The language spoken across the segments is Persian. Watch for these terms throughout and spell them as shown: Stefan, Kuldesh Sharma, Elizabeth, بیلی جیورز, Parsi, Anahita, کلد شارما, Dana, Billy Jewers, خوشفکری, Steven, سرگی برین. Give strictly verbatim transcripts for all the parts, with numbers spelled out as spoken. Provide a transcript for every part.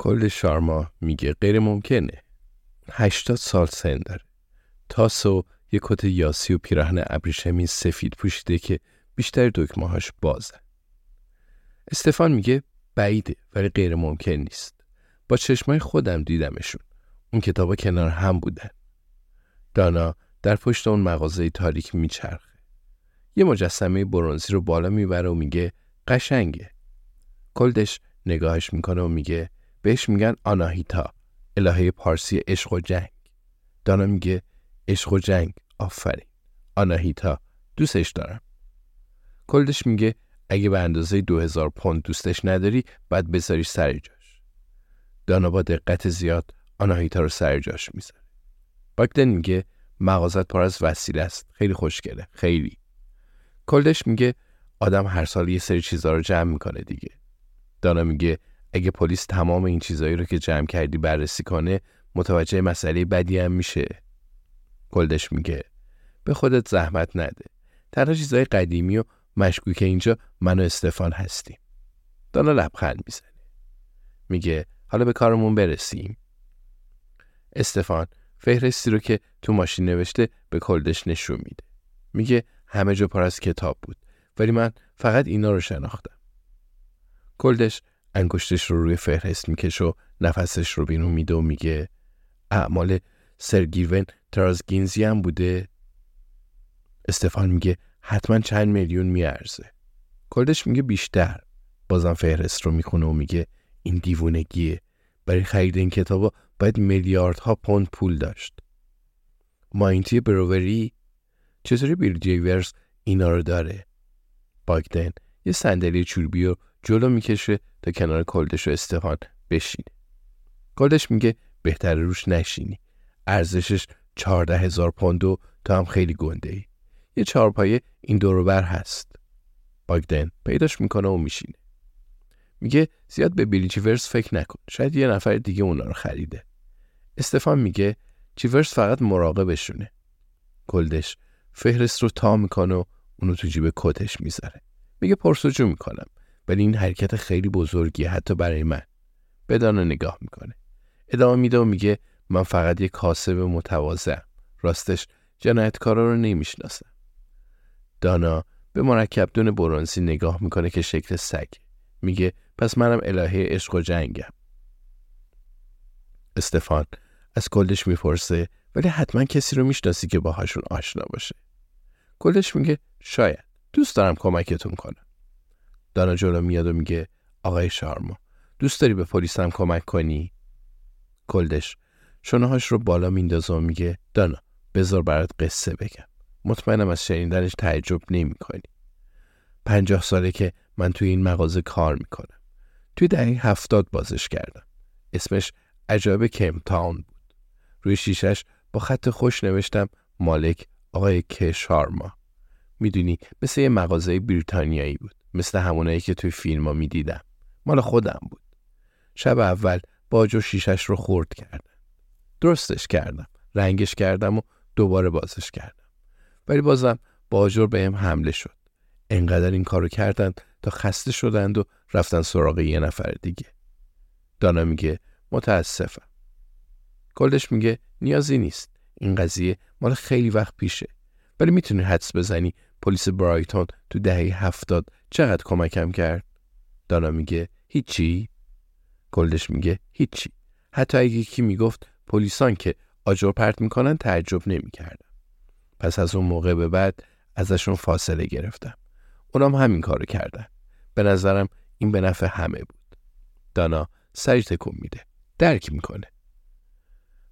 کلد شارما میگه غیر ممکنه. هشتاد سال سن داره. تاسو یک کت یاسی و پیراهن ابریشمی سفید پوشیده که بیشتر دکمه‌هاش بازه. استفان میگه بعیده ولی غیر ممکن نیست. با چشمای خودم دیدمشون. اون کتابا کنار هم بودن. دانا در پشت اون مغازه تاریک میچرخه. یه مجسمه برنزی رو بالا میبره و میگه قشنگه. کلدش نگاهش میکنه و میگه بهش میگن آناهیتا، الهه پارسی عشق و جنگ. دانا میگه عشق و جنگ، آفرین. آناهیتا، دوستش دارم. کلدش میگه اگه به اندازه دو هزار پوند دوستش نداری، بعد بذاریش سر جاش. دانا با دقت زیاد آناهیتا رو سر جاش میذاره. باگدن میگه مغازت پر از وسیله است، خیلی خوشگله، خیلی. کلدش میگه آدم هر سال یه سری چیزا رو جمع میکنه دیگه. دانا میگه اگه پلیس تمام این چیزایی رو که جمع کردی بررسی کنه، متوجه مسئله بدی هم میشه. کلدش میگه به خودت زحمت نده. تنها چیزای قدیمی و مشکوک اینجا من و استفان هستیم. دانا لبخند میزنه. میگه حالا به کارمون برسیم. استفان فهرستی رو که تو ماشین نوشته به کلدش نشون میده. میگه همه جا پر از کتاب بود، ولی من فقط اینا رو شناختم. کلدش انگشتش رو روی فهرست میکشه و نفسش رو بیرون میده و میگه اعمال سرگیون ترازگینزی هم بوده؟ استفان میگه حتما چند میلیون میارزه. کلدش میگه بیشتر. بازم فهرست رو میخونه و میگه این دیوونگیه. برای خرید این کتابا باید میلیاردها پوند پول داشت. ماینتی بروری؟ چطوری بیلی جیورز اینا رو داره؟ باگدن یه صندلی چوبی رو جلو میکشه تا کنار کلدش و استفان بشینه. کلدش میگه بهتر روش نشینی. ارزشش چهارده هزار پوند و تو هم خیلی گنده ای. یه چهارپایه این دوروبر هست. باگدن پیداش میکنه و میشینه. میگه زیاد به بیلی جیورز فکر نکن. شاید یه نفر دیگه اونا رو خریده. استفان میگه جیورز فقط مراقبشونه. کلدش فهرست رو تا میکنه و اونو تو جیب کتش میذاره. میگه پرسجو میکنم. ولی این حرکت خیلی بزرگیه حتی برای من. به دانا نگاه میکنه. ادامه میده و میگه من فقط یک کاسب متواضعم. راستش جنایتکارا رو نمیشناسم. دانا به مرکبدون برنزی نگاه میکنه که شکل سگ. میگه پس منم الهه عشق و جنگم. استفان از کلدش میپرسه ولی حتما کسی رو میشناسی که باهاشون آشنا باشه. کلدش میگه شاید. دوست دارم کمکتون کنم. دانا جلو میاد و میگه آقای شارما، دوست داری به پلیس هم کمک کنی؟ کلدش شونهاش رو بالا میندازه و میگه دانا بذار برات قصه بگم. مطمئنم از شنیدنش تعجب نمی کنی. پنجاه ساله که من توی این مغازه کار میکنم. توی دهه هفتاد بازش کردم. اسمش عجایب کمپتاون بود. روی شیشش با خط خوش نوشتم مالک آقای که شارما. میدونی مثل یه مغازه بریتانیایی بود. مثل همونایی که توی فیلم ها می دیدم. مال خودم بود. شب اول باج و شیشش رو خورد کردم. درستش کردم. رنگش کردم و دوباره بازش کردم. ولی بازم باجور به هم حمله شد. انقدر این کارو کردن تا خسته شدند و رفتن سراغ یه نفر دیگه. دانا میگه متاسفم. کلدش میگه نیازی نیست. این قضیه مال خیلی وقت پیشه. ولی میتونی حدس بزنی پلیس برایتون تو دهه هفتاد چقدر کمکم کرد؟ دانا میگه هیچی. کلدش میگه هیچی. حتی اگه کی میگفت پلیسان که آجر پرت میکنن تعجب نمیکردم. پس از اون موقع به بعد ازشون فاصله گرفتم. اونام همین کارو کردن. به نظرم این به نفع همه بود. دانا سرش تکون میده. درک میکنه.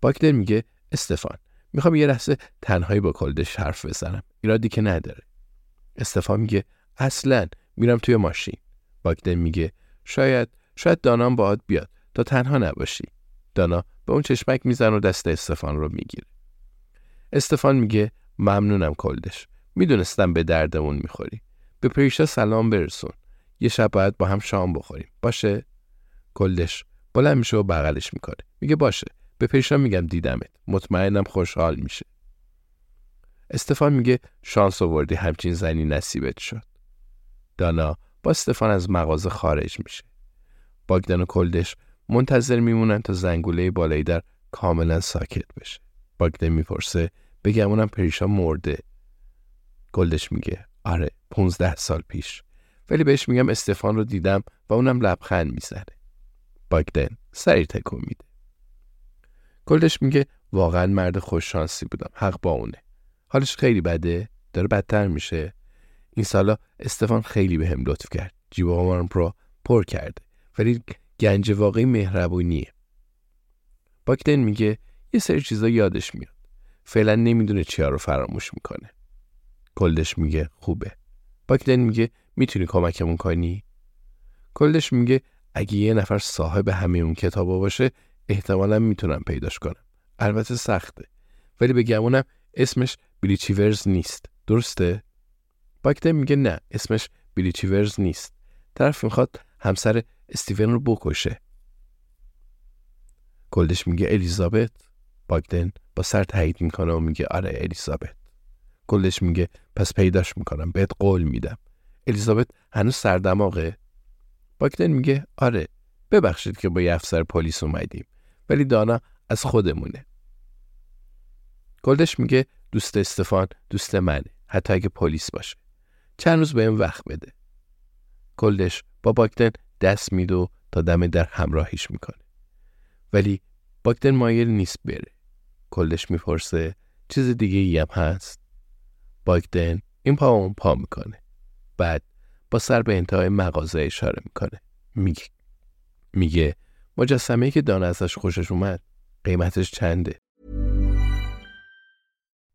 باکدر میگه استفان میخوام یه لحظه تنهایی با کلدش حرف بزنم. ایرادی که نداره. استفان میگه اصلاً میرم توی ماشین. باگدن میگه شاید شاید دانام باهات بیاد تا تنها نباشی. دانا به اون چشمک میزن و دست استفان رو میگیره. استفان میگه ممنونم کلدش. میدونستم به دردمون میخوری. به پریشا سلام برسون. یه شب بعد با هم شام بخوریم. باشه؟ کلدش بلند میشه و بغلش میکنه. میگه باشه. به پریشا میگم دیدمت. مطمئنم خوشحال میشه. استفان میگه شانس آوردی همچین زنی نصیبت شد. دانا با استفان از مغازه خارج میشه. باگدن و کلدش منتظر میمونن تا زنگوله بالای در کاملا ساکت بشه. باگدن میپرسه بگمونم پریشا مرده. کلدش میگه آره پونزده سال پیش. ولی بهش میگم استفان رو دیدم و اونم لبخند میزنه. باگدن سریع تکون میده. کلدش میگه واقعا مرد خوششانسی بودم. حق با اونه. حالش خیلی بده، داره بدتر میشه. این سالا استفان خیلی به هم لطف کرد. جیب آمارم رو پر کرده. ولی گنج واقعی مهربونیه. باگدن میگه یه سری چیزا یادش میاد. فعلا نمیدونه چیا رو فراموش میکنه. کلدش میگه خوبه. باگدن میگه میتونی کمکمون کنی؟ کلدش میگه اگه یه نفر صاحب همه اون کتابا باشه احتمالاً میتونم پیداش کنم. البته سخته. ولی بگمونم اسمش بیلی جیورز نیست. درسته؟ باگدن میگه نه، اسمش بیلی جیورز نیست. طرف میخواد همسر استیون رو بکشه. کلدش میگه الیزابت. باگدن با سر تایید میکنه و میگه آره الیزابت. کلدش میگه پس پیداش میکنم، بهت قول میدم. الیزابت هنوز سردماغه؟ باگدن میگه آره، ببخشید که با یه افسر پلیس اومدیم، ولی دانا از خودمونه. کلدش میگه دوست استفان دوست منه، حتی اگه پلیس باشه. چند روز بهم وقت بده. کلدش با باگدن دست میده و تا دم در همراهیش میکنه. ولی باگدن مایل نیست بره. کلدش میپرسه چیز دیگه ای هم هست؟ باگدن این پا اون پا میکنه. بعد با سر به انتهای مغازه اشاره میکنه. میگه میگه مجسمه‌ای که دانا ازش خوشش اومد قیمتش چنده؟